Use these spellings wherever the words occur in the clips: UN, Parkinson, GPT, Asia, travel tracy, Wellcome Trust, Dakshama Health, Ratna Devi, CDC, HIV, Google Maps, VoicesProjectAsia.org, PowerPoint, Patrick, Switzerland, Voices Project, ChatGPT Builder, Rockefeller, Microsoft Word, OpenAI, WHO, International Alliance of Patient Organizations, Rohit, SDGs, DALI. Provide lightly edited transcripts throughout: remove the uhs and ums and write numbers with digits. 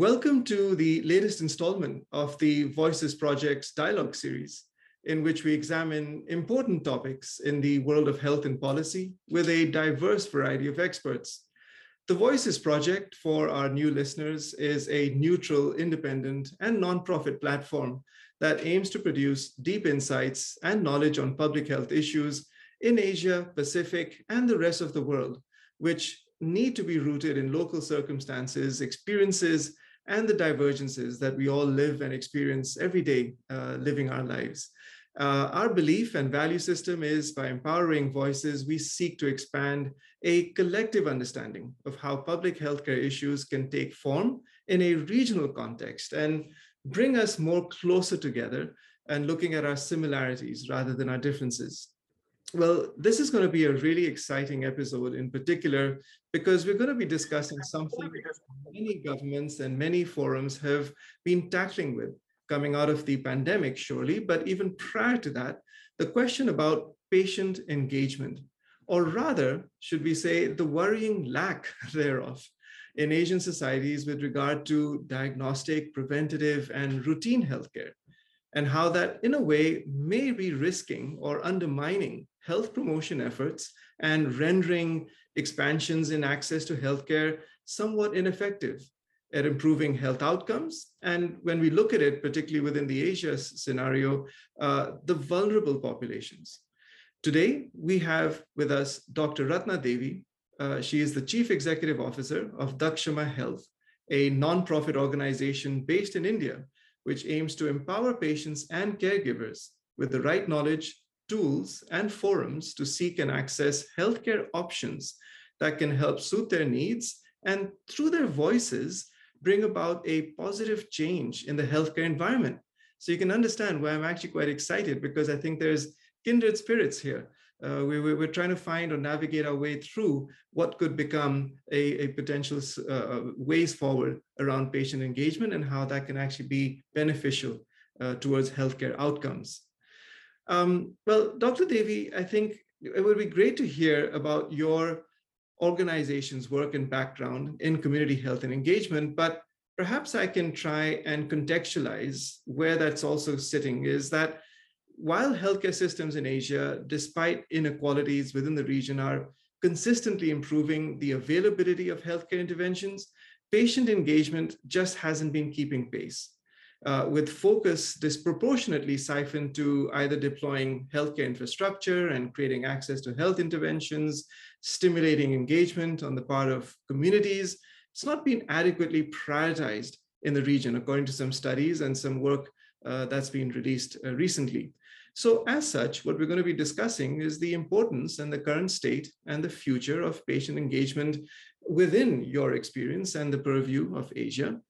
Welcome to the latest installment of the Voices Project dialogue series, in which we examine important topics in the world of health and policy with a diverse variety of experts. The Voices Project, for our new listeners, is a neutral, independent, and nonprofit platform that aims to produce deep insights and knowledge on public health issues in Asia, Pacific, and the rest of the world, which need to be rooted in local circumstances, experiences, and the divergences that we all live and experience every day living our lives. Our belief and value system is, by empowering voices, we seek to expand a collective understanding of how public healthcare issues can take form in a regional context and bring us more closer together and looking at our similarities rather than our differences. Well, this is going to be a really exciting episode in particular, because we're going to be discussing something many governments and many forums have been tackling with coming out of the pandemic, surely, but even prior to that, the question about patient engagement, or rather, should we say, the worrying lack thereof in Asian societies with regard to diagnostic, preventative, and routine healthcare, and how that, in a way, may be risking or undermining health promotion efforts and rendering expansions in access to healthcare somewhat ineffective at improving health outcomes. And when we look at it, particularly within the Asia scenario, the vulnerable populations. Today, we have with us Dr. Ratna Devi. She is the Chief Executive Officer of Dakshama Health, a nonprofit organization based in India, which aims to empower patients and caregivers with the right knowledge, tools, and forums to seek and access healthcare options that can help suit their needs and, through their voices, bring about a positive change in the healthcare environment. So you can understand why I'm actually quite excited, because I think there's kindred spirits here. We're trying to find or navigate our way through what could become a potential ways forward around patient engagement and how that can actually be beneficial towards healthcare outcomes. Well, Dr. Devi, I think it would be great to hear about your organization's work and background in community health and engagement, but perhaps I can try and contextualize where that's also sitting is that while healthcare systems in Asia, despite inequalities within the region, are consistently improving the availability of healthcare interventions, patient engagement just hasn't been keeping pace, with focus disproportionately siphoned to either deploying healthcare infrastructure and creating access to health interventions, stimulating engagement on the part of communities. It's not been adequately prioritized in the region, according to some studies and some work that's been released recently. So as such, what we're going to be discussing is the importance and the current state and the future of patient engagement within your experience and the purview of Asia.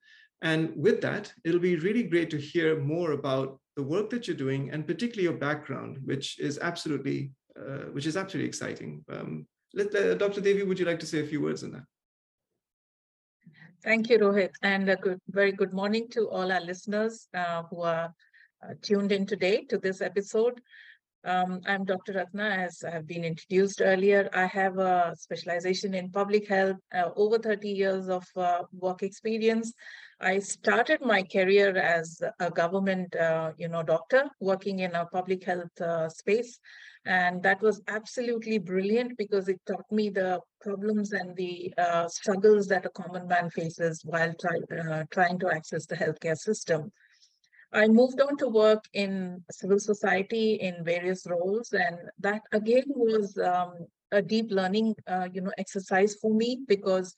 And with that, it'll be really great to hear more about the work that you're doing and particularly your background, which is absolutely exciting. Dr. Devi, would you like to say a few words on that? Thank you, Rohit, and a very good morning to all our listeners who are tuned in today to this episode. I'm Dr. Ratna, as I have been introduced earlier. I have a specialization in public health, over 30 years of work experience. I started my career as a government doctor working in a public health space. And that was absolutely brilliant because it taught me the problems and the struggles that a common man faces while trying to access the healthcare system. I moved on to work in civil society in various roles, and that again was a deep learning exercise for me, because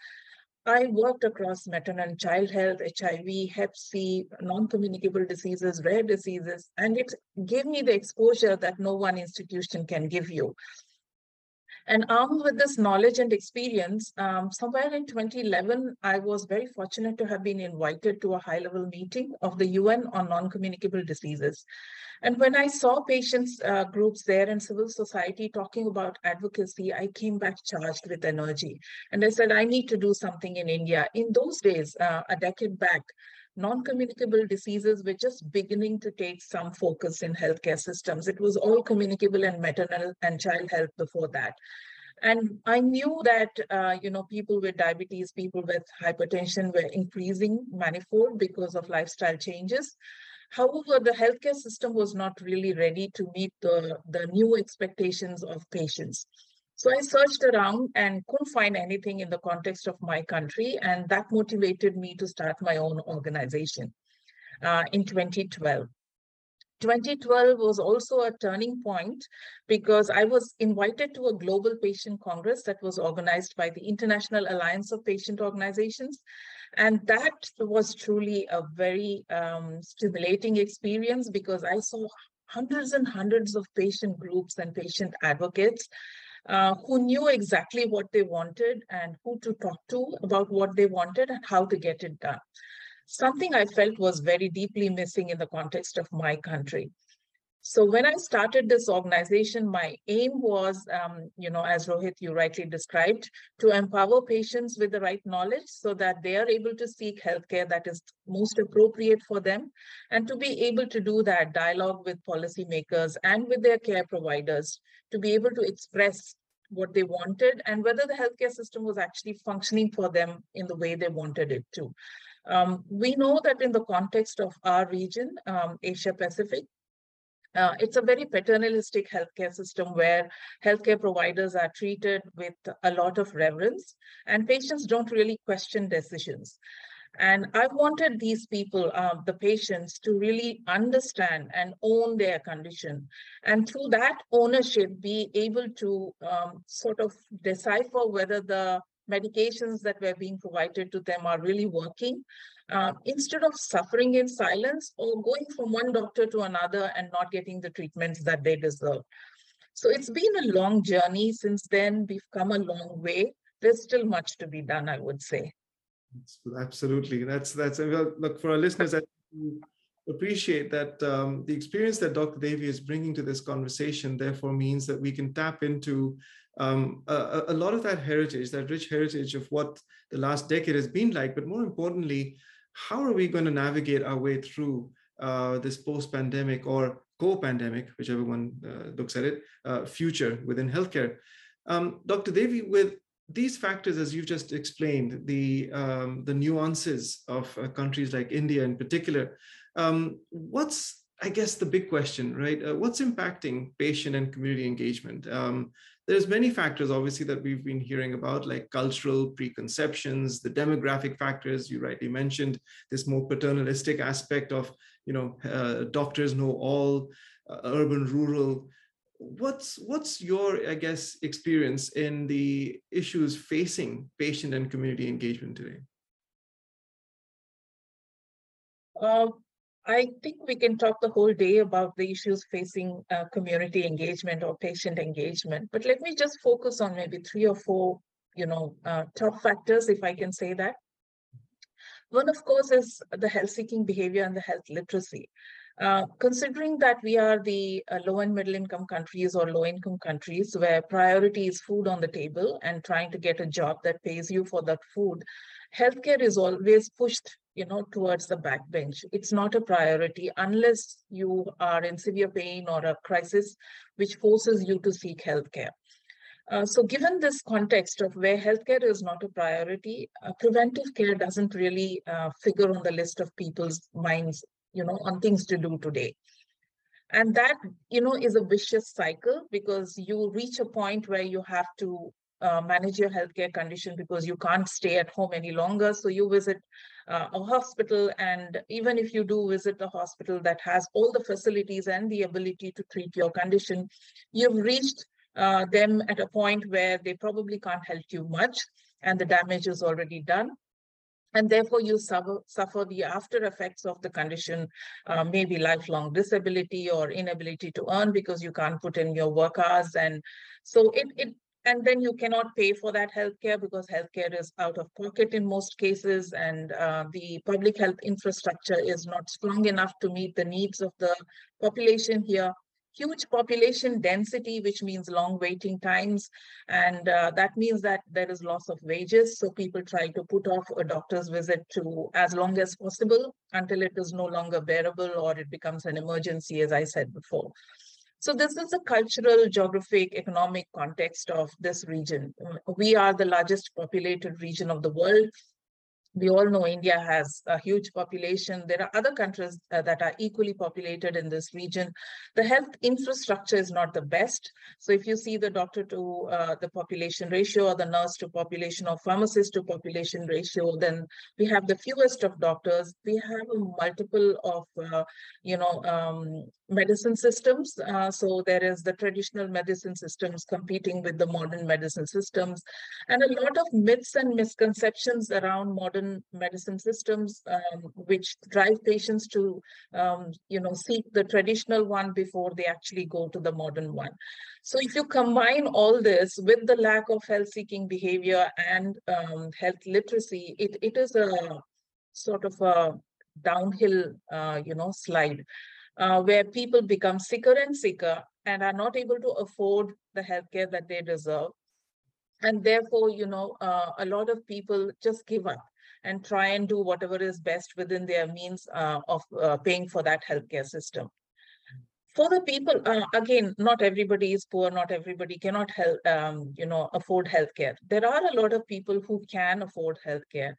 I worked across maternal and child health, HIV, Hep C, non-communicable diseases, rare diseases, and it gave me the exposure that no one institution can give you. And armed with this knowledge and experience, somewhere in 2011, I was very fortunate to have been invited to a high-level meeting of the UN on non-communicable diseases. And when I saw patients groups there and civil society talking about advocacy, I came back charged with energy. And I said, I need to do something in India. In those days, a decade back, non-communicable diseases were just beginning to take some focus in healthcare systems. It was all communicable and maternal and child health before that. And I knew that, people with diabetes, people with hypertension were increasing manifold because of lifestyle changes. However, the healthcare system was not really ready to meet the new expectations of patients. So I searched around and couldn't find anything in the context of my country, and that motivated me to start my own organization in 2012. 2012 was also a turning point because I was invited to a global patient congress that was organized by the International Alliance of Patient Organizations. And that was truly a very stimulating experience because I saw hundreds and hundreds of patient groups and patient advocates who knew exactly what they wanted and who to talk to about what they wanted and how to get it done. Something I felt was very deeply missing in the context of my country. So when I started this organization, my aim was, as Rohit, you rightly described, to empower patients with the right knowledge so that they are able to seek healthcare that is most appropriate for them, and to be able to do that dialogue with policymakers and with their care providers, to be able to express what they wanted and whether the healthcare system was actually functioning for them in the way they wanted it to. We know that in the context of our region, Asia Pacific, it's a very paternalistic healthcare system where healthcare providers are treated with a lot of reverence and patients don't really question decisions. And I wanted these people, the patients, to really understand and own their condition. And through that ownership, be able to sort of decipher whether the medications that were being provided to them are really working, instead of suffering in silence or going from one doctor to another and not getting the treatments that they deserve. So it's been a long journey since then. We've come a long way. There's still much to be done, I would say. Absolutely. That's look, for our listeners, I appreciate that the experience that Dr. Devi is bringing to this conversation therefore means that we can tap into a lot of that heritage, that rich heritage of what the last decade has been like, but more importantly, how are we going to navigate our way through this post-pandemic or co-pandemic, whichever one looks at it, future within healthcare. Dr. Devi, with these factors, as you've just explained, the nuances of countries like India in particular, what's, I guess, the big question, right? What's impacting patient and community engagement? There's many factors, obviously, that we've been hearing about, like cultural preconceptions, the demographic factors you rightly mentioned, this more paternalistic aspect of, doctors know all, urban, rural. What's your, I guess, experience in the issues facing patient and community engagement today? I think we can talk the whole day about the issues facing community engagement or patient engagement, but let me just focus on maybe three or four, top factors, if I can say that. One, of course, is the health-seeking behavior and the health literacy. Considering that we are the low and middle income countries or low income countries where priority is food on the table and trying to get a job that pays you for that food, healthcare is always pushed, towards the backbench. It's not a priority unless you are in severe pain or a crisis which forces you to seek healthcare. So given this context of where healthcare is not a priority, preventive care doesn't really figure on the list of people's minds, on things to do today. And that, is a vicious cycle because you reach a point where you have to manage your healthcare condition because you can't stay at home any longer. So you visit a hospital, and even if you do visit a hospital that has all the facilities and the ability to treat your condition, you've reached them at a point where they probably can't help you much and the damage is already done. And therefore, you suffer the after effects of the condition, maybe lifelong disability or inability to earn because you can't put in your work hours. And so and then you cannot pay for that healthcare because healthcare is out of pocket in most cases, and the public health infrastructure is not strong enough to meet the needs of the population here. Huge population density, which means long waiting times. And that means that there is loss of wages. So people try to put off a doctor's visit to as long as possible until it is no longer bearable or it becomes an emergency, as I said before. So this is the cultural, geographic, economic context of this region. We are the largest populated region of the world. We all know India has a huge population. There are other countries that are equally populated in this region. The health infrastructure is not the best. So if you see the doctor to the population ratio, or the nurse to population, or pharmacist to population ratio, then we have the fewest of doctors. We have a multiple of, medicine systems. So there is the traditional medicine systems competing with the modern medicine systems, and a lot of myths and misconceptions around modern medicine systems, which drive patients to, seek the traditional one before they actually go to the modern one. So if you combine all this with the lack of health-seeking behavior and health literacy, it is a sort of a downhill, slide where people become sicker and sicker and are not able to afford the healthcare that they deserve. And therefore, a lot of people just give up and try and do whatever is best within their means of paying for that healthcare system. For the people, again, not everybody is poor, not everybody cannot afford healthcare. There are a lot of people who can afford healthcare.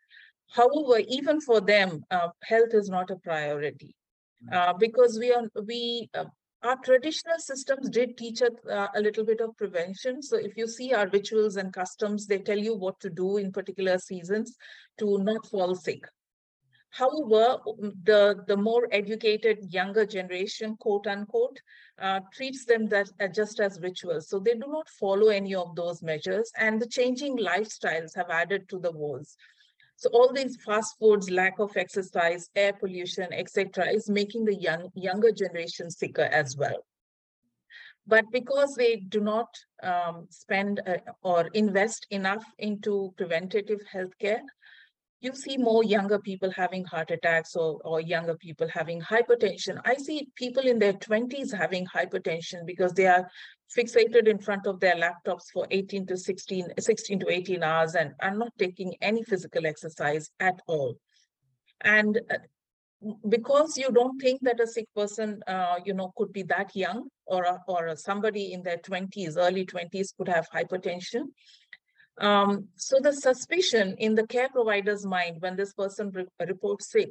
However, even for them, health is not a priority because our traditional systems did teach us a little bit of prevention. So if you see our rituals and customs, they tell you what to do in particular seasons to not fall sick. However, the more educated, younger generation, quote unquote, treats them that just as rituals. So they do not follow any of those measures, and the changing lifestyles have added to the woes. So all these fast foods, lack of exercise, air pollution, etc., is making the younger generation sicker as well. But because they do not spend or invest enough into preventative healthcare, you see more younger people having heart attacks or younger people having hypertension. I see people in their 20s having hypertension because they are fixated in front of their laptops for 16 to 18 hours and are not taking any physical exercise at all. And because you don't think that a sick person, could be that young or somebody in their 20s, early 20s could have hypertension. So the suspicion in the care provider's mind when this person reports sick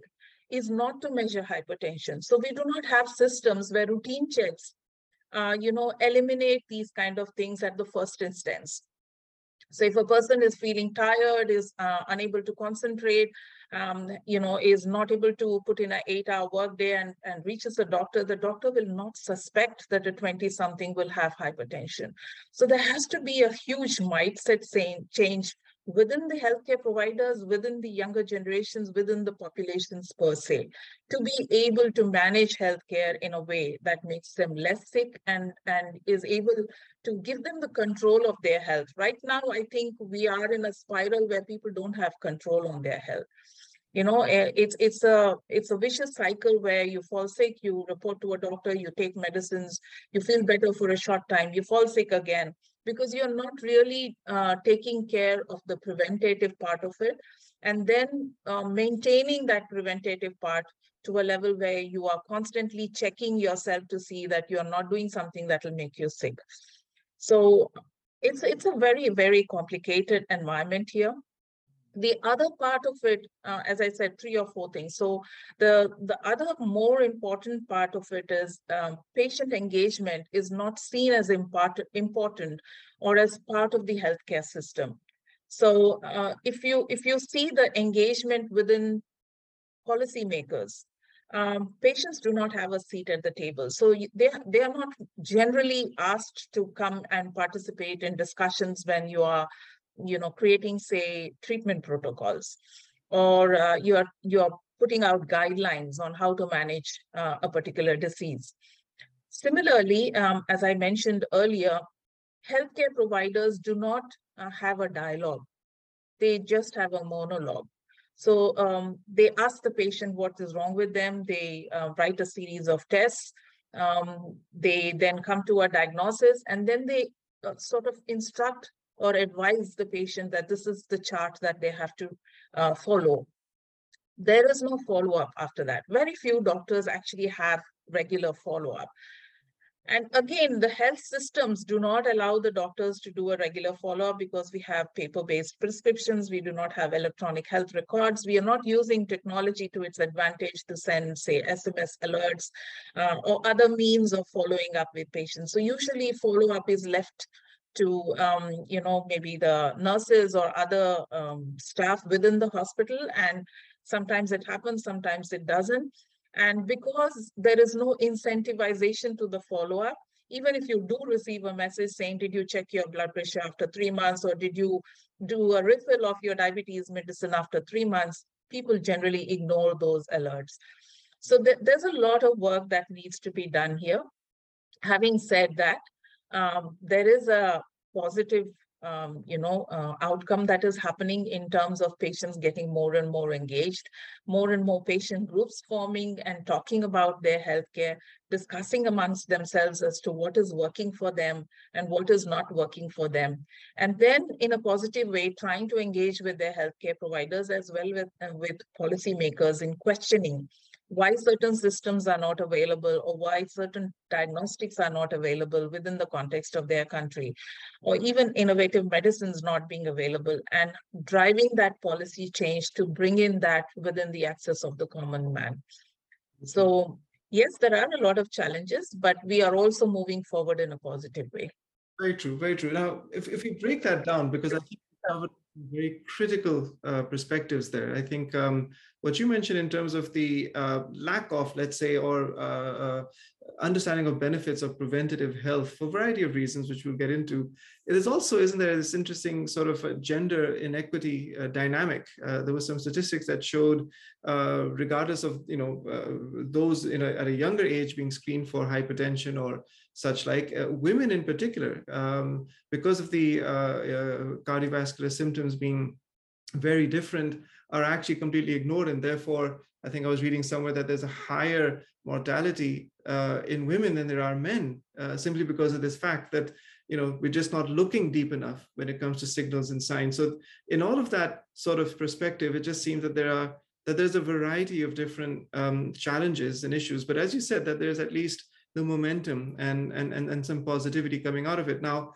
is not to measure hypertension. So we do not have systems where routine checks, eliminate these kind of things at the first instance. So if a person is feeling tired, is unable to concentrate, is not able to put in an 8-hour workday and reaches a doctor, the doctor will not suspect that a 20-something will have hypertension. So there has to be a huge mindset change within the healthcare providers, within the younger generations, within the populations per se, to be able to manage healthcare in a way that makes them less sick and is able to give them the control of their health. Right now, I think we are in a spiral where people don't have control on their health. It's a vicious cycle where you fall sick, you report to a doctor, you take medicines, you feel better for a short time, you fall sick again, because you're not really taking care of the preventative part of it, and then maintaining that preventative part to a level where you are constantly checking yourself to see that you're not doing something that will make you sick. So it's a very, very complicated environment here. The other part of it, as I said, 3 or 4 things. So the other more important part of it is patient engagement is not seen as important or as part of the healthcare system. So if you see the engagement within policymakers, patients do not have a seat at the table. So they are not generally asked to come and participate in discussions when you are creating, say, treatment protocols, or you're putting out guidelines on how to manage a particular disease. Similarly, as I mentioned earlier, healthcare providers do not have a dialogue. They just have a monologue. So they ask the patient what is wrong with them. They write a series of tests. They then come to a diagnosis, and then they sort of instruct or advise the patient that this is the chart that they have to follow. There is no follow-up after that. Very few doctors actually have regular follow-up. And again, the health systems do not allow the doctors to do a regular follow-up because we have paper-based prescriptions. We do not have electronic health records. We are not using technology to its advantage to send, say, SMS alerts or other means of following up with patients. So usually follow-up is left to, you know, maybe the nurses or other staff within the hospital. And sometimes it happens, sometimes it doesn't. And because there is no incentivization to the follow-up, even if you do receive a message saying, did you check your blood pressure after 3 months, or did you do a refill of your diabetes medicine after 3 months, people generally ignore those alerts. So there's a lot of work that needs to be done here. Having said that, there is a positive outcome that is happening in terms of patients getting more and more engaged, more and more patient groups forming and talking about their healthcare, discussing amongst themselves as to what is working for them and what is not working for them. And then in a positive way, trying to engage with their healthcare providers as well with policymakers in questioning why certain systems are not available or why certain diagnostics are not available within the context of their country, or even innovative medicines not being available, and driving that policy change to bring in that within the access of the common man. So yes, there are a lot of challenges, but we are also moving forward in a positive way. Very true, very true. Now, if you break that down, because I think we have very critical perspectives there. I think what you mentioned in terms of the lack of, let's say, or understanding of benefits of preventative health for a variety of reasons, which we'll get into. It is also, isn't there, this interesting sort of gender inequity dynamic? There were some statistics that showed, regardless of, you know, those in at a younger age being screened for hypertension or such like, women in particular, because of the cardiovascular symptoms being very different, are actually completely ignored. And therefore, I think I was reading somewhere that there's a higher mortality in women than there are men, simply because of this fact that, you know, we're just not looking deep enough when it comes to signals and signs. So in all of that sort of perspective, it just seems that there's a variety of different challenges and issues. But as you said, that there's at least the momentum and some positivity coming out of it. Now,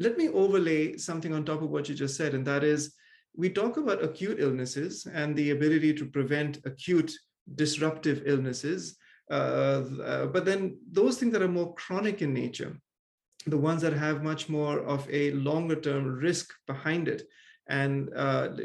let me overlay something on top of what you just said, and that is, we talk about acute illnesses and the ability to prevent acute disruptive illnesses, but then those things that are more chronic in nature, the ones that have much more of a longer term risk behind it. And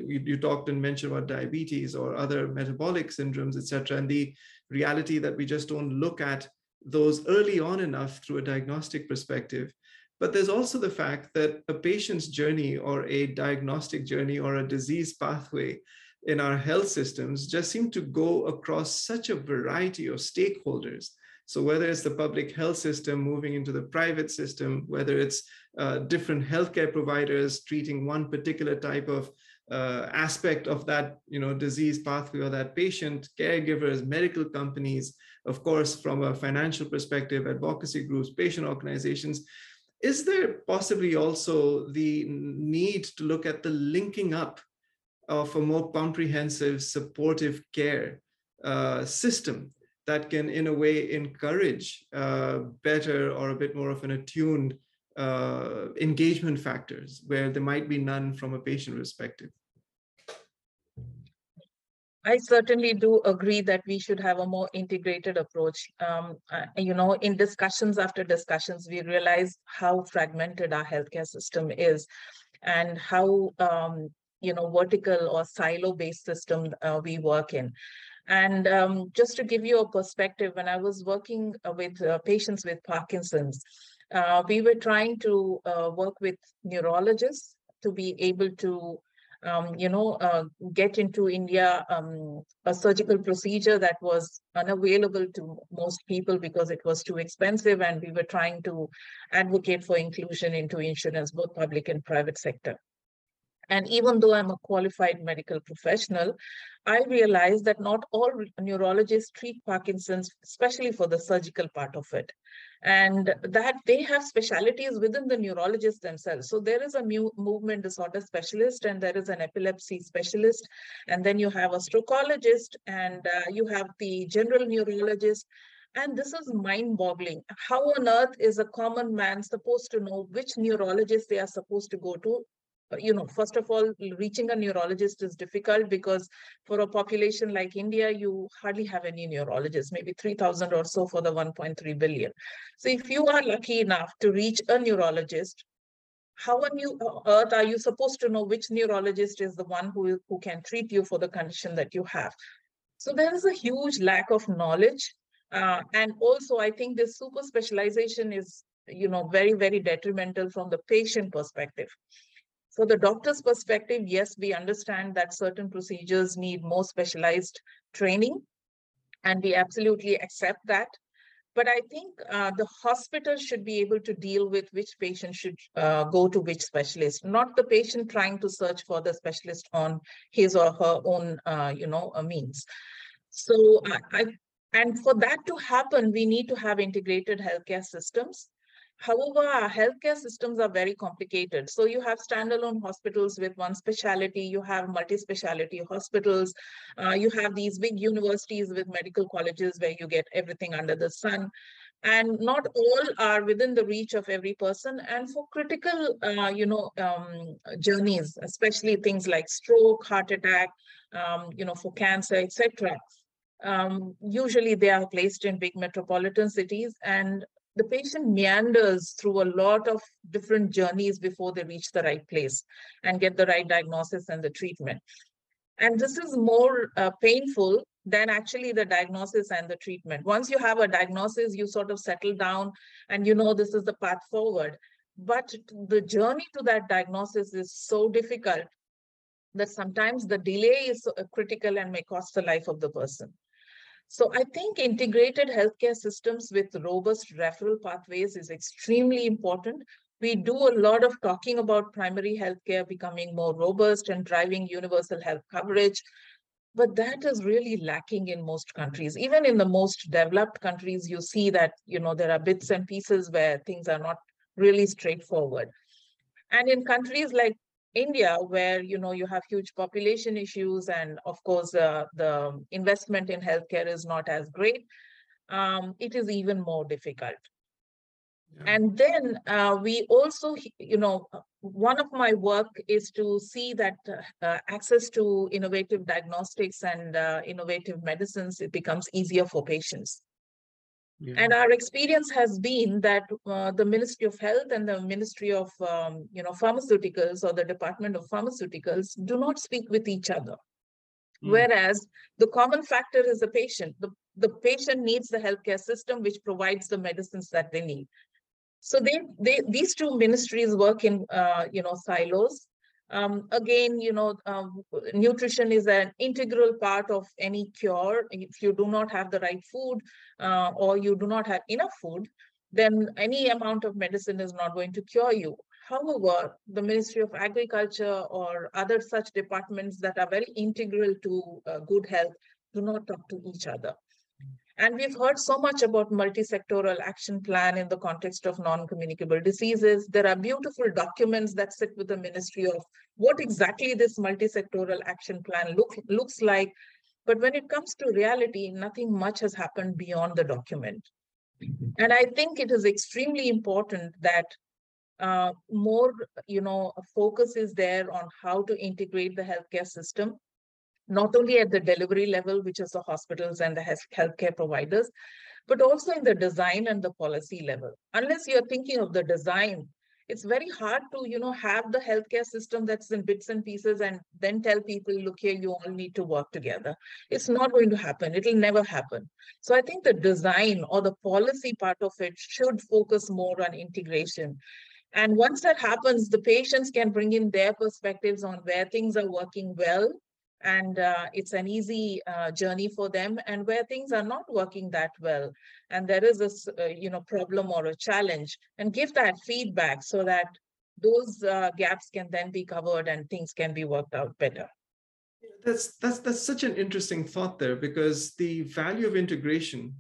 you talked and mentioned about diabetes or other metabolic syndromes, et cetera, and the reality that we just don't look at those early on enough through a diagnostic perspective. But there's also the fact that a patient's journey or a diagnostic journey or a disease pathway in our health systems just seem to go across such a variety of stakeholders. So whether it's the public health system moving into the private system, whether it's different healthcare providers treating one particular type of aspect of that, you know, disease pathway or that patient, caregivers, medical companies, of course, from a financial perspective, advocacy groups, patient organizations. Is there possibly also the need to look at the linking up of a more comprehensive supportive care system that can, in a way, encourage better or a bit more of an attuned engagement factors where there might be none from a patient perspective? I certainly do agree that we should have a more integrated approach. You know, in discussions after discussions, we realize how fragmented our healthcare system is and how, you know, vertical or silo-based system we work in. And just to give you a perspective, when I was working with patients with Parkinson's, we were trying to work with neurologists to be able to get into India a surgical procedure that was unavailable to most people because it was too expensive, and we were trying to advocate for inclusion into insurance, both public and private sector. And even though I'm a qualified medical professional, I realized that not all neurologists treat Parkinson's, especially for the surgical part of it, and that they have specialties within the neurologists themselves. So there is a movement disorder specialist, and there is an epilepsy specialist, and then you have a strokeologist, and you have the general neurologist, And this is mind-boggling. How on earth is a common man supposed to know which neurologist they are supposed to go to? You know, first of all, reaching a neurologist is difficult because for a population like India, you hardly have any neurologists, maybe 3,000 or so for the 1.3 billion. So if you are lucky enough to reach a neurologist, how on earth are you supposed to know which neurologist is the one who can treat you for the condition that you have? So there is a huge lack of knowledge. And also, I think this super specialization is, you know, very, very detrimental from the patient perspective. For the doctor's perspective, yes, we understand that certain procedures need more specialized training, and we absolutely accept that. But I think the hospital should be able to deal with which patient should go to which specialist, not the patient trying to search for the specialist on his or her own, you know, means. So and for that to happen, we need to have integrated healthcare systems. However, our healthcare systems are very complicated. So you have standalone hospitals with one specialty, you have multi-speciality hospitals, you have these big universities with medical colleges where you get everything under the sun. And not all are within the reach of every person. And for critical, journeys, especially things like stroke, heart attack, you know, for cancer, etc. Usually they are placed in big metropolitan cities, and the patient meanders through a lot of different journeys before they reach the right place and get the right diagnosis and the treatment. And this is more painful than actually the diagnosis and the treatment. Once you have a diagnosis, you sort of settle down and you know this is the path forward. But the journey to that diagnosis is so difficult that sometimes the delay is critical and may cost the life of the person. So I think integrated healthcare systems with robust referral pathways is extremely important. We do a lot of talking about primary healthcare becoming more robust and driving universal health coverage, but that is really lacking in most countries. Even in the most developed countries, you see that, you know, there are bits and pieces where things are not really straightforward. And in countries like India, where, you know, you have huge population issues and, of course, the investment in healthcare is not as great, it is even more difficult. Yeah. And then we also, you know, one of my work is to see that access to innovative diagnostics and innovative medicines, it becomes easier for patients. Yeah. And our experience has been that the Ministry of Health and the Ministry of, Pharmaceuticals or the Department of Pharmaceuticals do not speak with each other. Mm. Whereas the common factor is the patient. The patient needs the healthcare system, which provides the medicines that they need. So these two ministries work in, silos. Again, you know, nutrition is an integral part of any cure. If you do not have the right food or you do not have enough food, then any amount of medicine is not going to cure you. However, the Ministry of Agriculture or other such departments that are very integral to good health do not talk to each other. And we've heard so much about multi-sectoral action plan in the context of non-communicable diseases. There are beautiful documents that sit with the Ministry of what exactly this multi-sectoral action plan looks like. But when it comes to reality, nothing much has happened beyond the document. And I think it is extremely important that more, you know, focus is there on how to integrate the healthcare system, not only at the delivery level, which is the hospitals and the healthcare providers, but also in the design and the policy level. Unless you're thinking of the design, it's very hard to, you know, have the healthcare system that's in bits and pieces and then tell people, look here, you all need to work together. It's not going to happen. It'll never happen. So I think the design or the policy part of it should focus more on integration. And once that happens, the patients can bring in their perspectives on where things are working well, and it's an easy journey for them, and where things are not working that well and there is a problem or a challenge, and give that feedback so that those gaps can then be covered and things can be worked out better. That's such an interesting thought there, because the value of integration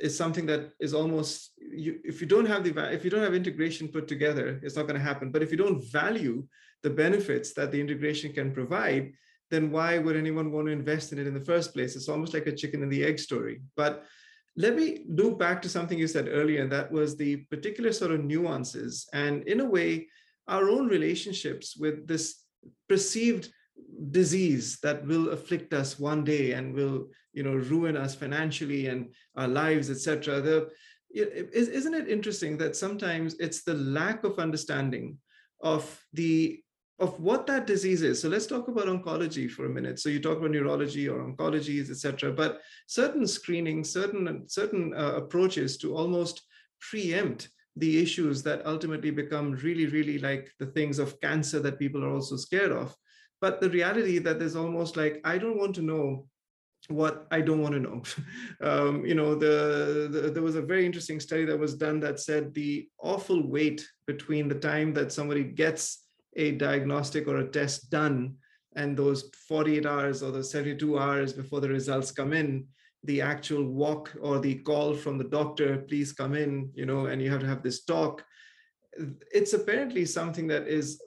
is something that is almost, if you don't have integration put together, it's not going to happen. But if you don't value the benefits that the integration can provide, then why would anyone want to invest in it in the first place? It's almost like a chicken and the egg story. But Let me loop back to something you said earlier, and that was the particular sort of nuances and, in a way, our own relationships with this perceived disease that will afflict us one day and will, you know, ruin us financially and our lives, etc. Isn't it interesting that sometimes it's the lack of understanding of the what that disease is? So let's talk about oncology for a minute. So you talk about neurology or oncologies, etc. But certain screening, certain approaches to almost preempt the issues that ultimately become really, really like the things of cancer that people are also scared of. But the reality that there's almost like, I don't want to know what I don't want to know. You know, there was a very interesting study that was done that said the awful wait between the time that somebody gets a diagnostic or a test done and those 48 hours or those 72 hours before the results come in, the actual walk or the call from the doctor, please come in, you know, and you have to have this talk. It's apparently something that is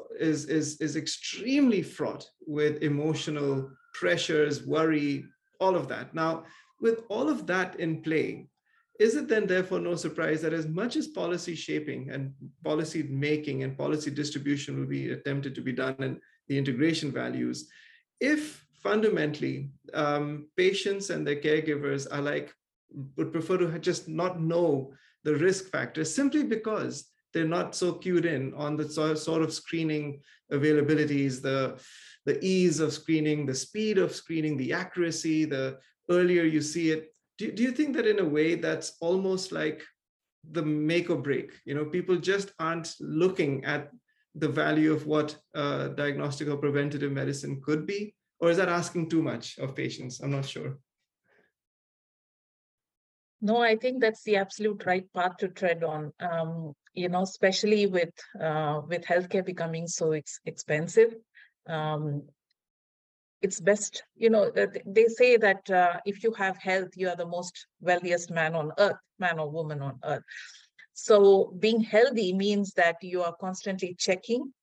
extremely fraught with emotional pressures, worry, all of that. Now, with all of that in play, is it then therefore no surprise that as much as policy shaping and policy making and policy distribution will be attempted to be done and the integration values, if fundamentally patients and their caregivers are like, would prefer to just not know the risk factors simply because they're not so cued in on the sort of screening availabilities, the ease of screening, the speed of screening, the accuracy, the earlier you see it. Do you think that in a way that's almost like the make or break? You know, people just aren't looking at the value of what diagnostic or preventative medicine could be? Or is that asking too much of patients? I'm not sure. No, I think that's the absolute right path to tread on. You know, especially with healthcare becoming so expensive, it's best, you know, they say that if you have health, you are the most wealthiest man on earth, man or woman on earth. So being healthy means that you are constantly checking.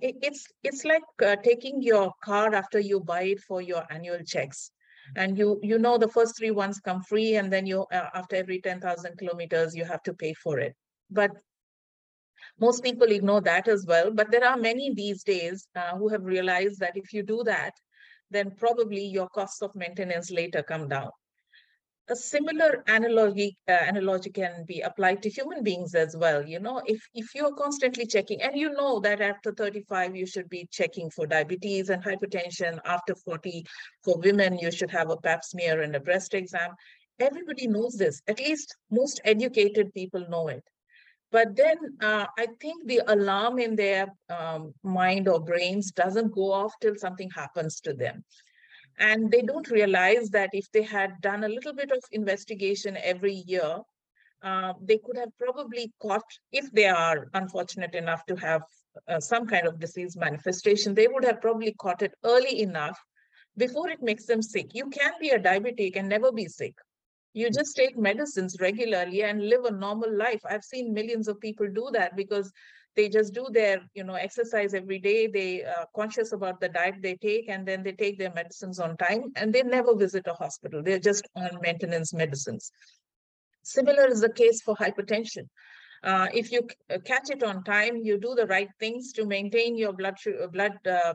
It's like taking your car after you buy it for your annual checks. And you know, the first 3 months come free, and then you after every 10,000 kilometers, you have to pay for it. But most people ignore that as well. But there are many these days who have realized that if you do that, then probably your costs of maintenance later come down. A similar analogy can be applied to human beings as well. You know, if you're constantly checking, and you know that after 35, you should be checking for diabetes and hypertension. After 40, for women, you should have a pap smear and a breast exam. Everybody knows this. At least most educated people know it. But then I think the alarm in their mind or brains doesn't go off till something happens to them. And they don't realize that if they had done a little bit of investigation every year, they could have probably caught, if they are unfortunate enough to have some kind of disease manifestation, they would have probably caught it early enough before it makes them sick. You can be a diabetic and never be sick. You just take medicines regularly and live a normal life. I've seen millions of people do that because they just do their, you know, exercise every day. They are conscious about the diet they take, and then they take their medicines on time, and they never visit a hospital. They're just on maintenance medicines. Similar is the case for hypertension. If you catch it on time, you do the right things to maintain your blood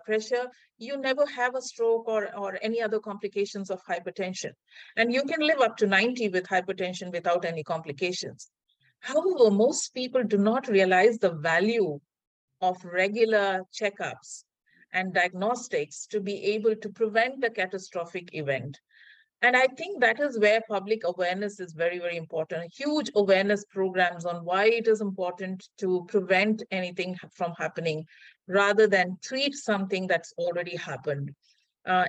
pressure, you never have a stroke or any other complications of hypertension. And you can live up to 90 with hypertension without any complications. However, most people do not realize the value of regular checkups and diagnostics to be able to prevent a catastrophic event. And I think that is where public awareness is very, very important. Huge awareness programs on why it is important to prevent anything from happening rather than treat something that's already happened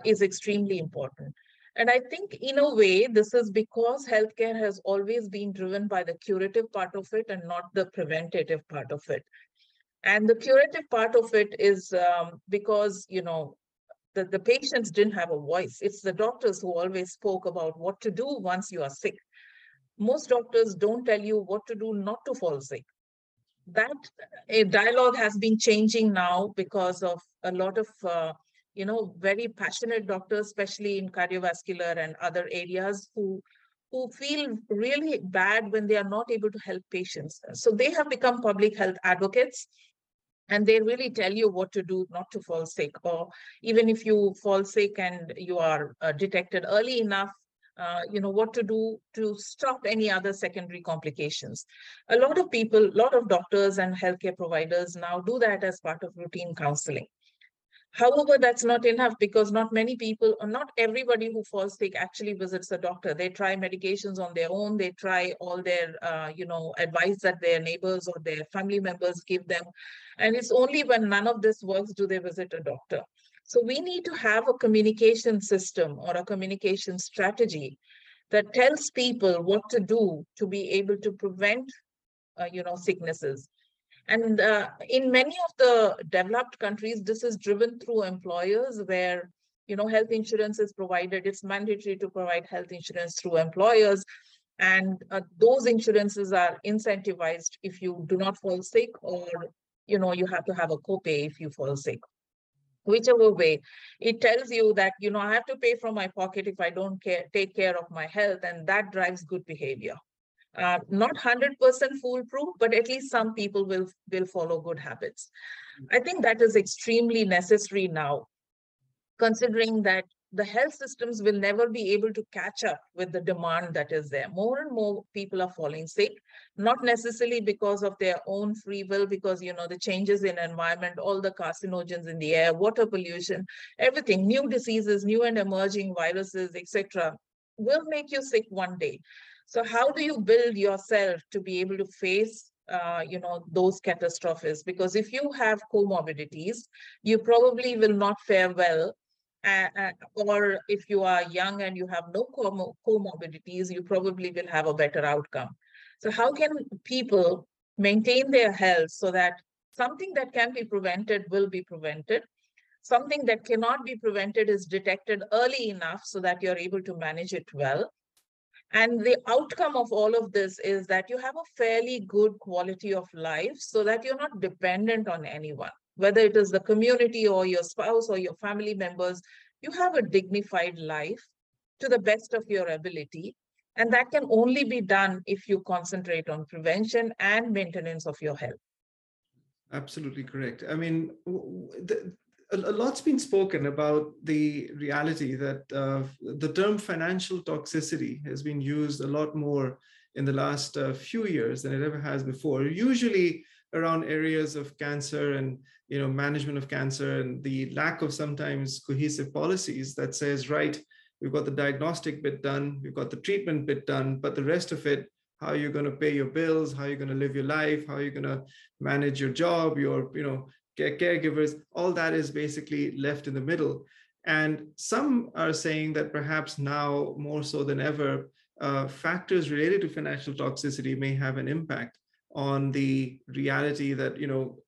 is extremely important. And I think in a way, this is because healthcare has always been driven by the curative part of it and not the preventative part of it. And the curative part of it is because, you know, the patients didn't have a voice. It's the doctors who always spoke about what to do once you are sick. Most doctors don't tell you what to do not to fall sick. That dialogue has been changing now because of a lot of, very passionate doctors, especially in cardiovascular and other areas, who who feel really bad when they are not able to help patients. So they have become public health advocates, and they really tell you what to do not to fall sick, or even if you fall sick and you are detected early enough, what to do to stop any other secondary complications. A lot of people, a lot of doctors and healthcare providers now do that as part of routine counseling. However, that's not enough, because not many people, or not everybody who falls sick actually visits a doctor. They try medications on their own. They try all their, advice that their neighbors or their family members give them. And it's only when none of this works do they visit a doctor. So we need to have a communication system or a communication strategy that tells people what to do to be able to prevent, sicknesses. And in many of the developed countries, this is driven through employers where, health insurance is provided. It's mandatory to provide health insurance through employers. And those insurances are incentivized if you do not fall sick, or, you have to have a copay if you fall sick. Whichever way, it tells you that, I have to pay from my pocket if I don't take care of my health. And that drives good behavior. Not 100% foolproof, but at least some people will follow good habits. I think that is extremely necessary now, considering that the health systems will never be able to catch up with the demand that is there. More and more people are falling sick, not necessarily because of their own free will, because, the changes in environment, all the carcinogens in the air, water pollution, everything, new diseases, new and emerging viruses, etc., will make you sick one day. So how do you build yourself to be able to face, those catastrophes? Because if you have comorbidities, you probably will not fare well. Or if you are young and you have no comorbidities, you probably will have a better outcome. So how can people maintain their health so that something that can be prevented will be prevented? Something that cannot be prevented is detected early enough so that you're able to manage it well. And the outcome of all of this is that you have a fairly good quality of life so that you're not dependent on anyone, whether it is the community or your spouse or your family members. You have a dignified life to the best of your ability. And that can only be done if you concentrate on prevention and maintenance of your health. Absolutely correct. I mean, a lot's been spoken about the reality that the term financial toxicity has been used a lot more in the last few years than it ever has before, usually around areas of cancer and management of cancer, and the lack of sometimes cohesive policies that says, right, we've got the diagnostic bit done, we've got the treatment bit done, but the rest of it, how you're going to pay your bills, how you're going to live your life, how you're going to manage your job, your caregivers, all that is basically left in the middle. And some are saying that perhaps now more so than ever, factors related to financial toxicity may have an impact on the reality that,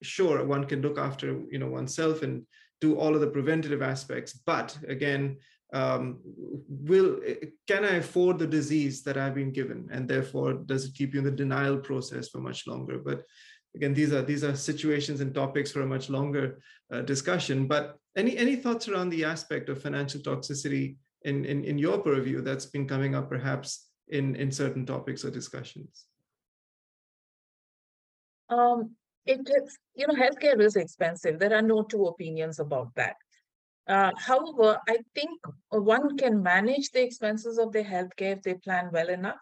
sure, one can look after, oneself and do all of the preventative aspects. But again, can I afford the disease that I've been given? And therefore, does it keep you in the denial process for much longer? But again, these are situations and topics for a much longer discussion. But any thoughts around the aspect of financial toxicity in your purview that's been coming up perhaps in certain topics or discussions? Healthcare is expensive. There are no two opinions about that. However, I think one can manage the expenses of their healthcare if they plan well enough.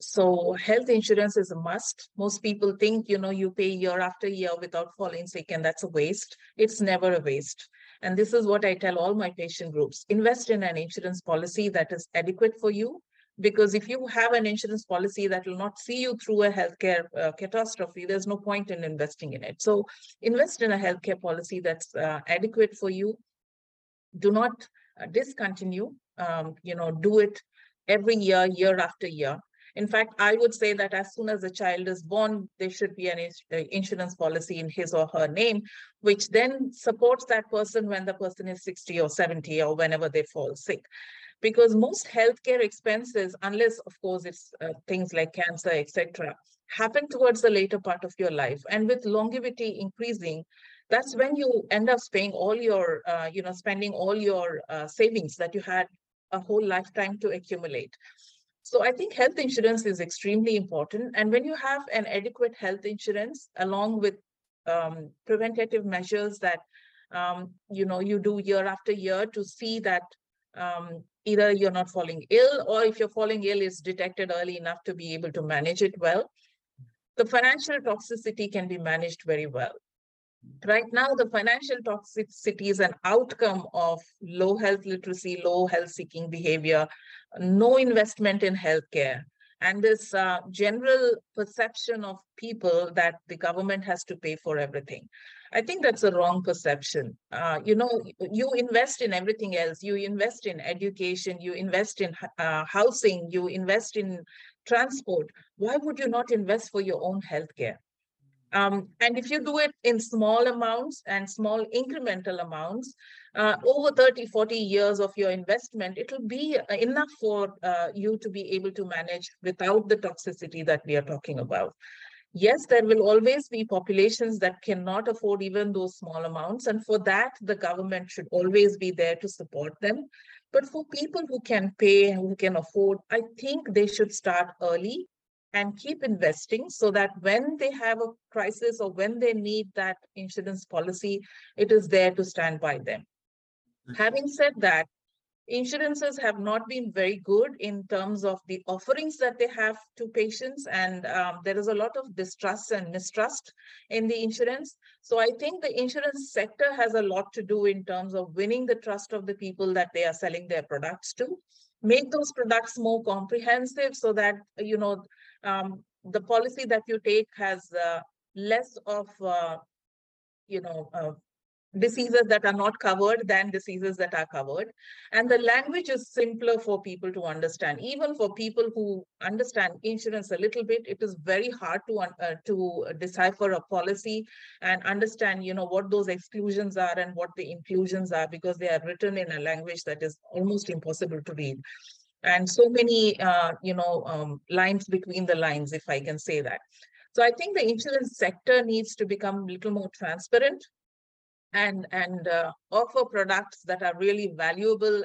So health insurance is a must. Most people think, you pay year after year without falling sick, and that's a waste. It's never a waste. And this is what I tell all my patient groups. Invest in an insurance policy that is adequate for you, because if you have an insurance policy that will not see you through a healthcare catastrophe, there's no point in investing in it. So invest in a healthcare policy that's adequate for you. Do not discontinue, do it every year, year after year. In fact, I would say that as soon as a child is born, there should be an insurance policy in his or her name, which then supports that person when the person is 60 or 70 or whenever they fall sick. Because most healthcare expenses, unless, of course, it's things like cancer, etc., happen towards the later part of your life. And with longevity increasing, that's when you end up spending all your savings that you had a whole lifetime to accumulate. So I think health insurance is extremely important. And when you have an adequate health insurance, along with preventative measures that you do year after year to see that either you're not falling ill, or if you're falling ill, it's detected early enough to be able to manage it well. The financial toxicity can be managed very well. Right now, the financial toxicity is an outcome of low health literacy, low health-seeking behavior, no investment in healthcare, and this general perception of people that the government has to pay for everything. I think that's a wrong perception. You invest in everything else. You invest in education. You invest in housing. You invest in transport. Why would you not invest for your own healthcare? And if you do it in small amounts and small incremental amounts, over 30, 40 years of your investment, it will be enough for you to be able to manage without the toxicity that we are talking about. Yes, there will always be populations that cannot afford even those small amounts. And for that, the government should always be there to support them. But for people who can pay, who can afford, I think they should start early and keep investing so that when they have a crisis or when they need that insurance policy, it is there to stand by them. Having said that, insurances have not been very good in terms of the offerings that they have to patients, and there is a lot of distrust and mistrust in the insurance. So I think the insurance sector has a lot to do in terms of winning the trust of the people that they are selling their products to, make those products more comprehensive so that, the policy that you take has less of, diseases that are not covered than diseases that are covered. And the language is simpler for people to understand. Even for people who understand insurance a little bit, it is very hard to decipher a policy and understand, what those exclusions are and what the inclusions are, because they are written in a language that is almost impossible to read. And so many, lines between the lines, if I can say that. So I think the insurance sector needs to become a little more transparent and offer products that are really valuable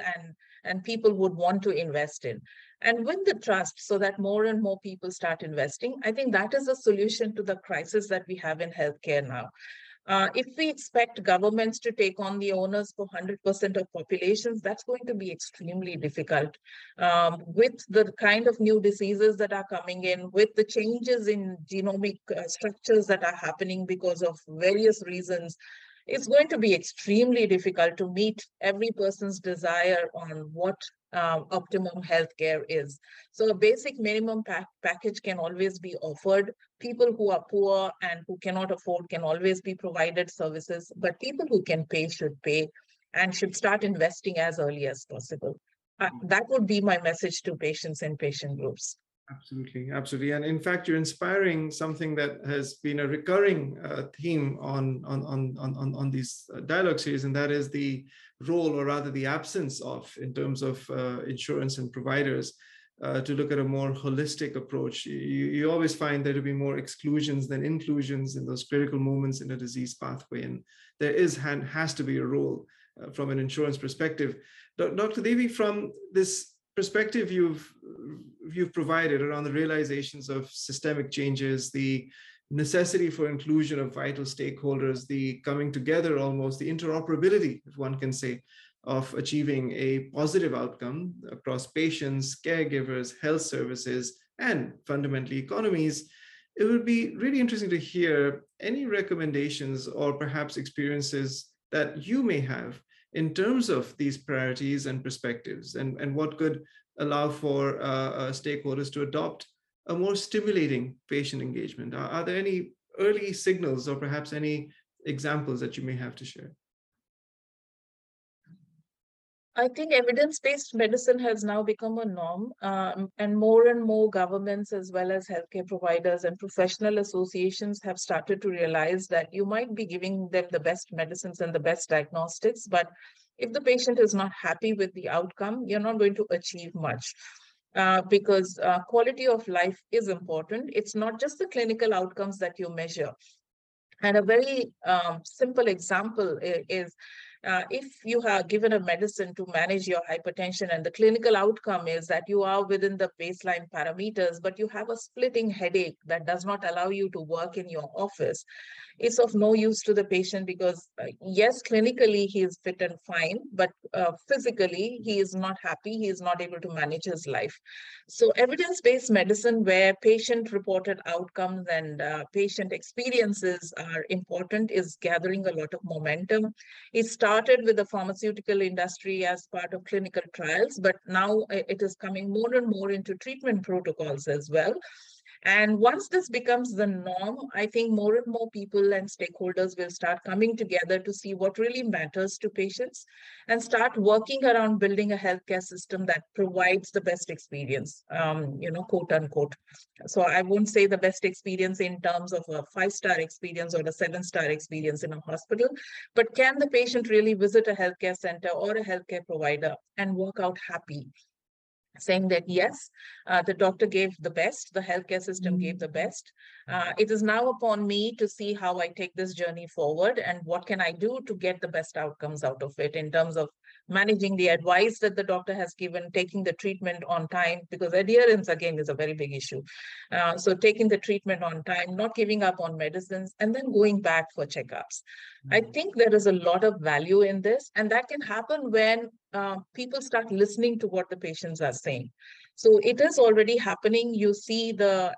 and people would want to invest in. And win the trust so that more and more people start investing. I think that is a solution to the crisis that we have in healthcare now. If we expect governments to take on the onus for 100% of populations, that's going to be extremely difficult. With the kind of new diseases that are coming in, with the changes in genomic structures that are happening because of various reasons, it's going to be extremely difficult to meet every person's desire on what optimum healthcare is. So a basic minimum package can always be offered. People who are poor and who cannot afford can always be provided services, but people who can pay should pay and should start investing as early as possible. That would be my message to patients and patient groups. Absolutely, absolutely. And in fact, you're inspiring something that has been a recurring theme on these dialogue series, and that is the role, or rather the absence of, in terms of insurance and providers, to look at a more holistic approach. You always find there to be more exclusions than inclusions in those critical moments in a disease pathway, and there is and has to be a role from an insurance perspective. Dr. Devi, from this perspective you've provided around the realizations of systemic changes, the necessity for inclusion of vital stakeholders, the coming together, almost the interoperability, if one can say, of achieving a positive outcome across patients, caregivers, health services, and fundamentally economies, it would be really interesting to hear any recommendations or perhaps experiences that you may have in terms of these priorities and perspectives, and what could allow for stakeholders to adopt a more stimulating patient engagement. Are there any early signals or perhaps any examples that you may have to share? I think evidence-based medicine has now become a norm, and more governments as well as healthcare providers and professional associations have started to realize that you might be giving them the best medicines and the best diagnostics, but if the patient is not happy with the outcome, you're not going to achieve much. Because quality of life is important. It's not just the clinical outcomes that you measure. And a very simple example is if you are given a medicine to manage your hypertension and the clinical outcome is that you are within the baseline parameters, but you have a splitting headache that does not allow you to work in your office, it's of no use to the patient because yes, clinically he is fit and fine, but physically he is not happy, he is not able to manage his life. So evidence-based medicine where patient-reported outcomes and patient experiences are important is gathering a lot of momentum. It started with the pharmaceutical industry as part of clinical trials, but now it is coming more and more into treatment protocols as well. And once this becomes the norm, I think more and more people and stakeholders will start coming together to see what really matters to patients and start working around building a healthcare system that provides the best experience, quote unquote. So I won't say the best experience in terms of a 5-star experience or a 7-star experience in a hospital, but can the patient really visit a healthcare center or a healthcare provider and walk out happy, saying that yes, the doctor gave the best, the healthcare system gave the best. It is now upon me to see how I take this journey forward and what can I do to get the best outcomes out of it in terms of managing the advice that the doctor has given, taking the treatment on time, because adherence again is a very big issue. So taking the treatment on time, not giving up on medicines, and then going back for checkups. I think there is a lot of value in this, and that can happen when people start listening to what the patients are saying. So it is already happening. You see the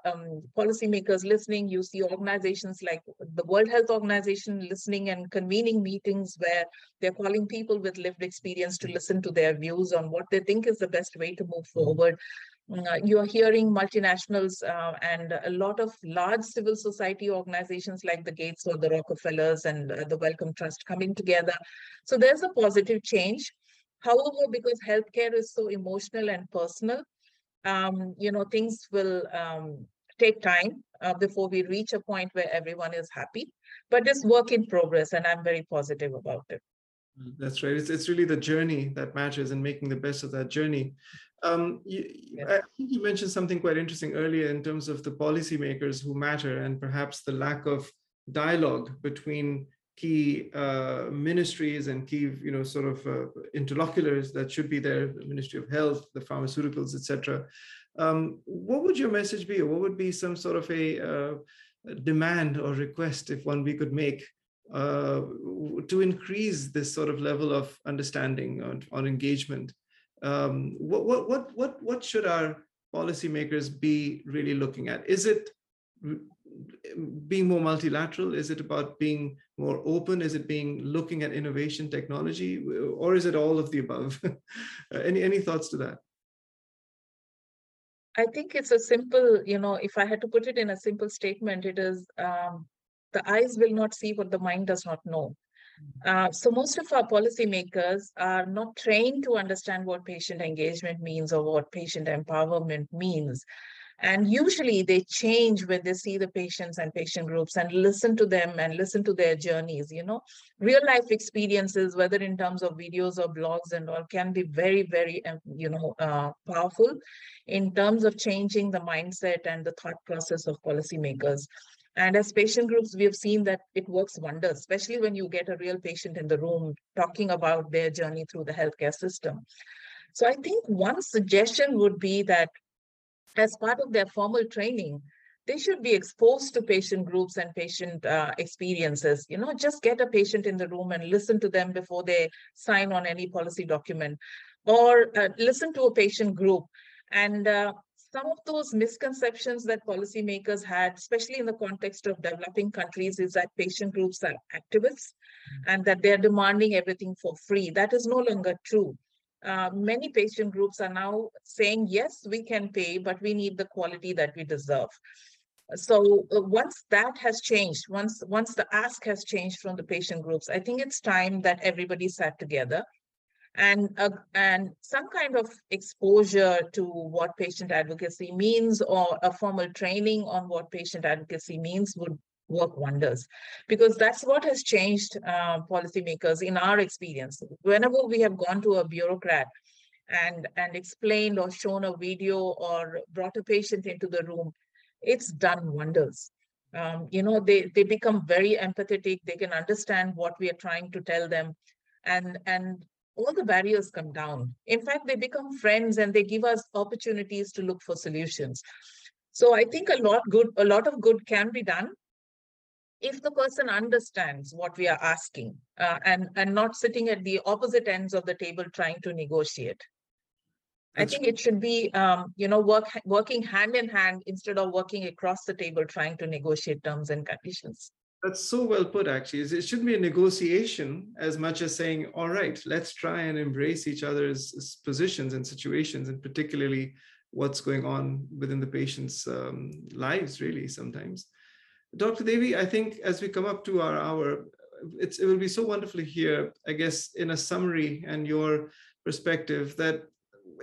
policymakers listening, you see organizations like the World Health Organization listening and convening meetings where they're calling people with lived experience to listen to their views on what they think is the best way to move forward. You're hearing multinationals and a lot of large civil society organizations like the Gates or the Rockefellers and the Wellcome Trust coming together. So there's a positive change. However, because healthcare is so emotional and personal, things will take time before we reach a point where everyone is happy. But it's work in progress, and I'm very positive about it. That's right. It's really the journey that matters and making the best of that journey. I think you mentioned something quite interesting earlier in terms of the policymakers who matter and perhaps the lack of dialogue between key ministries and key, interlocutors that should be there, the Ministry of Health, the pharmaceuticals, etc. What would your message be? What would be some sort of a demand or request, if one we could make, to increase this sort of level of understanding or engagement? What should our policymakers be really looking at? Is it being more multilateral? Is it about being more open? Is it being looking at innovation technology? Or is it all of the above? Any thoughts to that? I think it's a simple, if I had to put it in a simple statement, it is the eyes will not see what the mind does not know. So most of our policymakers are not trained to understand what patient engagement means or what patient empowerment means. And usually they change when they see the patients and patient groups and listen to them and listen to their journeys, Real life experiences, whether in terms of videos or blogs and all, can be very, very, powerful in terms of changing the mindset and the thought process of policymakers. And as patient groups, we have seen that it works wonders, especially when you get a real patient in the room talking about their journey through the healthcare system. So I think one suggestion would be that as part of their formal training, they should be exposed to patient groups and patient experiences. Just get a patient in the room and listen to them before they sign on any policy document, or listen to a patient group. And some of those misconceptions that policymakers had, especially in the context of developing countries, is that patient groups are activists and that they're demanding everything for free. That is no longer true. Many patient groups are now saying, yes, we can pay, but we need the quality that we deserve. So once that has changed, once the ask has changed from the patient groups, I think it's time that everybody sat together and some kind of exposure to what patient advocacy means or a formal training on what patient advocacy means would work wonders, because that's what has changed policymakers in our experience. Whenever we have gone to a bureaucrat and explained or shown a video or brought a patient into the room, it's done wonders. They become very empathetic. They can understand what we are trying to tell them. and all the barriers come down. In fact, they become friends and they give us opportunities to look for solutions. So I think a lot of good can be done if the person understands what we are asking and not sitting at the opposite ends of the table trying to negotiate. I think it should be, working hand in hand instead of working across the table trying to negotiate terms and conditions. That's so well put, actually. It shouldn't be a negotiation as much as saying, all right, let's try and embrace each other's positions and situations, and particularly what's going on within the patient's lives, really, sometimes. Dr. Devi, I think as we come up to our hour, it will be so wonderful to hear, I guess, in a summary and your perspective that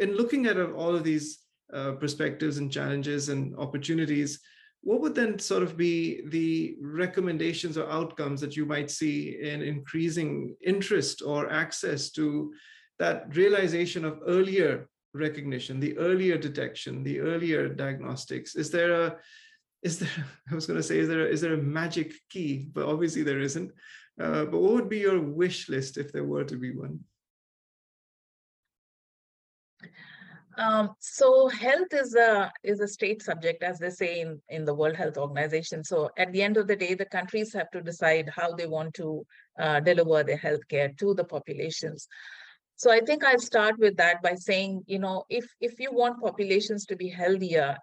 in looking at all of these perspectives and challenges and opportunities, what would then sort of be the recommendations or outcomes that you might see in increasing interest or access to that realization of earlier recognition, the earlier detection, the earlier diagnostics? Is there a magic key? But obviously there isn't. But what would be your wish list if there were to be one? So health is a state subject, as they say in the World Health Organization. So at the end of the day, the countries have to decide how they want to deliver their healthcare to the populations. So I think I'll start with that by saying, if you want populations to be healthier,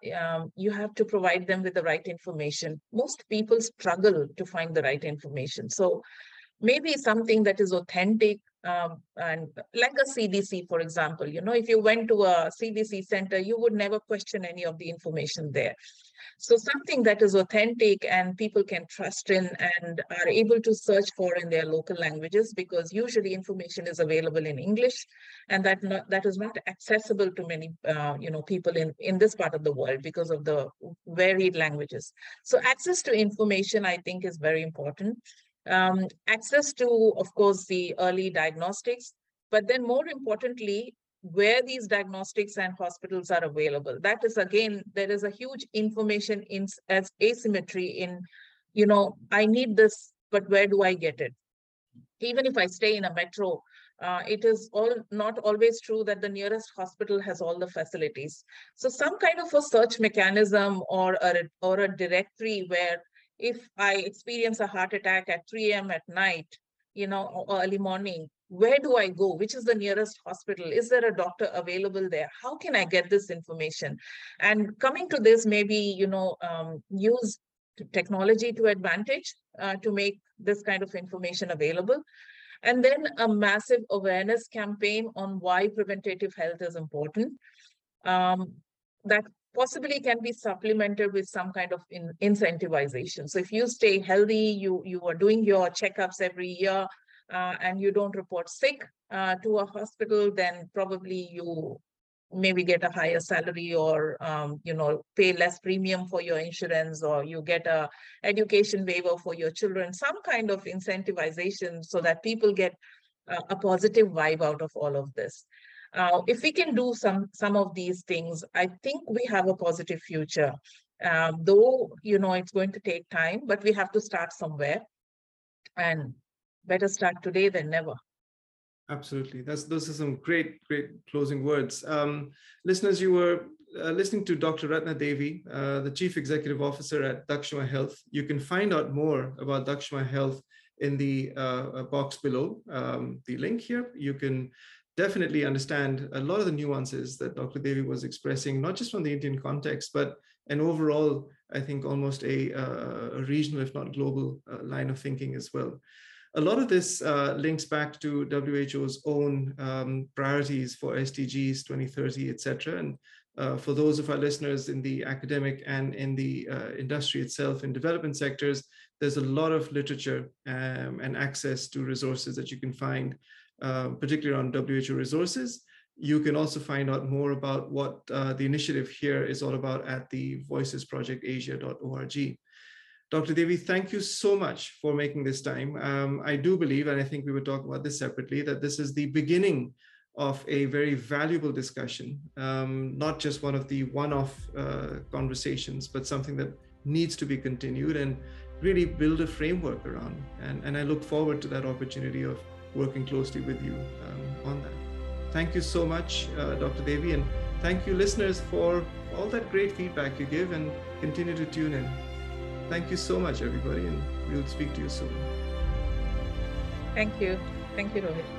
you have to provide them with the right information. Most people struggle to find the right information. So maybe something that is authentic, and like a CDC, for example, if you went to a CDC center, you would never question any of the information there. So something that is authentic and people can trust in and are able to search for in their local languages, because usually information is available in English, and that is not accessible to many people in this part of the world because of the varied languages. So access to information, I think, is very important. Access to, of course, the early diagnostics, but then more importantly, where these diagnostics and hospitals are available. That is, again, there is a huge information asymmetry in, I need this, but where do I get it? Even if I stay in a metro, it is not always true that the nearest hospital has all the facilities. So some kind of a search mechanism or a directory where, if I experience a heart attack at 3 a.m. at night, or early morning, where do I go? Which is the nearest hospital? Is there a doctor available there? How can I get this information? And coming to this, maybe, use technology to advantage to make this kind of information available. And then a massive awareness campaign on why preventative health is important. That possibly can be supplemented with some kind of incentivization. So if you stay healthy, you are doing your checkups every year, and you don't report sick to a hospital, then probably you maybe get a higher salary or pay less premium for your insurance, or you get a education waiver for your children, some kind of incentivization so that people get a positive vibe out of all of this. If we can do some of these things, I think we have a positive future, though, it's going to take time, but we have to start somewhere, and better start today than never. Absolutely. Those are some great, great closing words. Listeners, you were listening to Dr. Ratna Devi, the Chief Executive Officer at Dakshama Health. You can find out more about Dakshama Health in the box below the link here. You can definitely understand a lot of the nuances that Dr. Devi was expressing, not just from the Indian context, but an overall, I think, almost a regional, if not global, line of thinking as well. A lot of this links back to WHO's own priorities for SDGs 2030, et cetera. And for those of our listeners in the academic and in the industry itself, in development sectors, there's a lot of literature and access to resources that you can find, particularly on WHO resources. You can also find out more about what the initiative here is all about at the VoicesProjectAsia.org. Dr. Devi, thank you so much for making this time. I do believe, and I think we were talking about this separately, that this is the beginning of a very valuable discussion, not just one of the one-off conversations, but something that needs to be continued and really build a framework around. And I look forward to that opportunity of working closely with you on that. Thank you so much, Dr. Devi, and thank you listeners for all that great feedback you give, and continue to tune in. Thank you so much, everybody, and we'll speak to you soon. Thank you. Thank you, Rohit.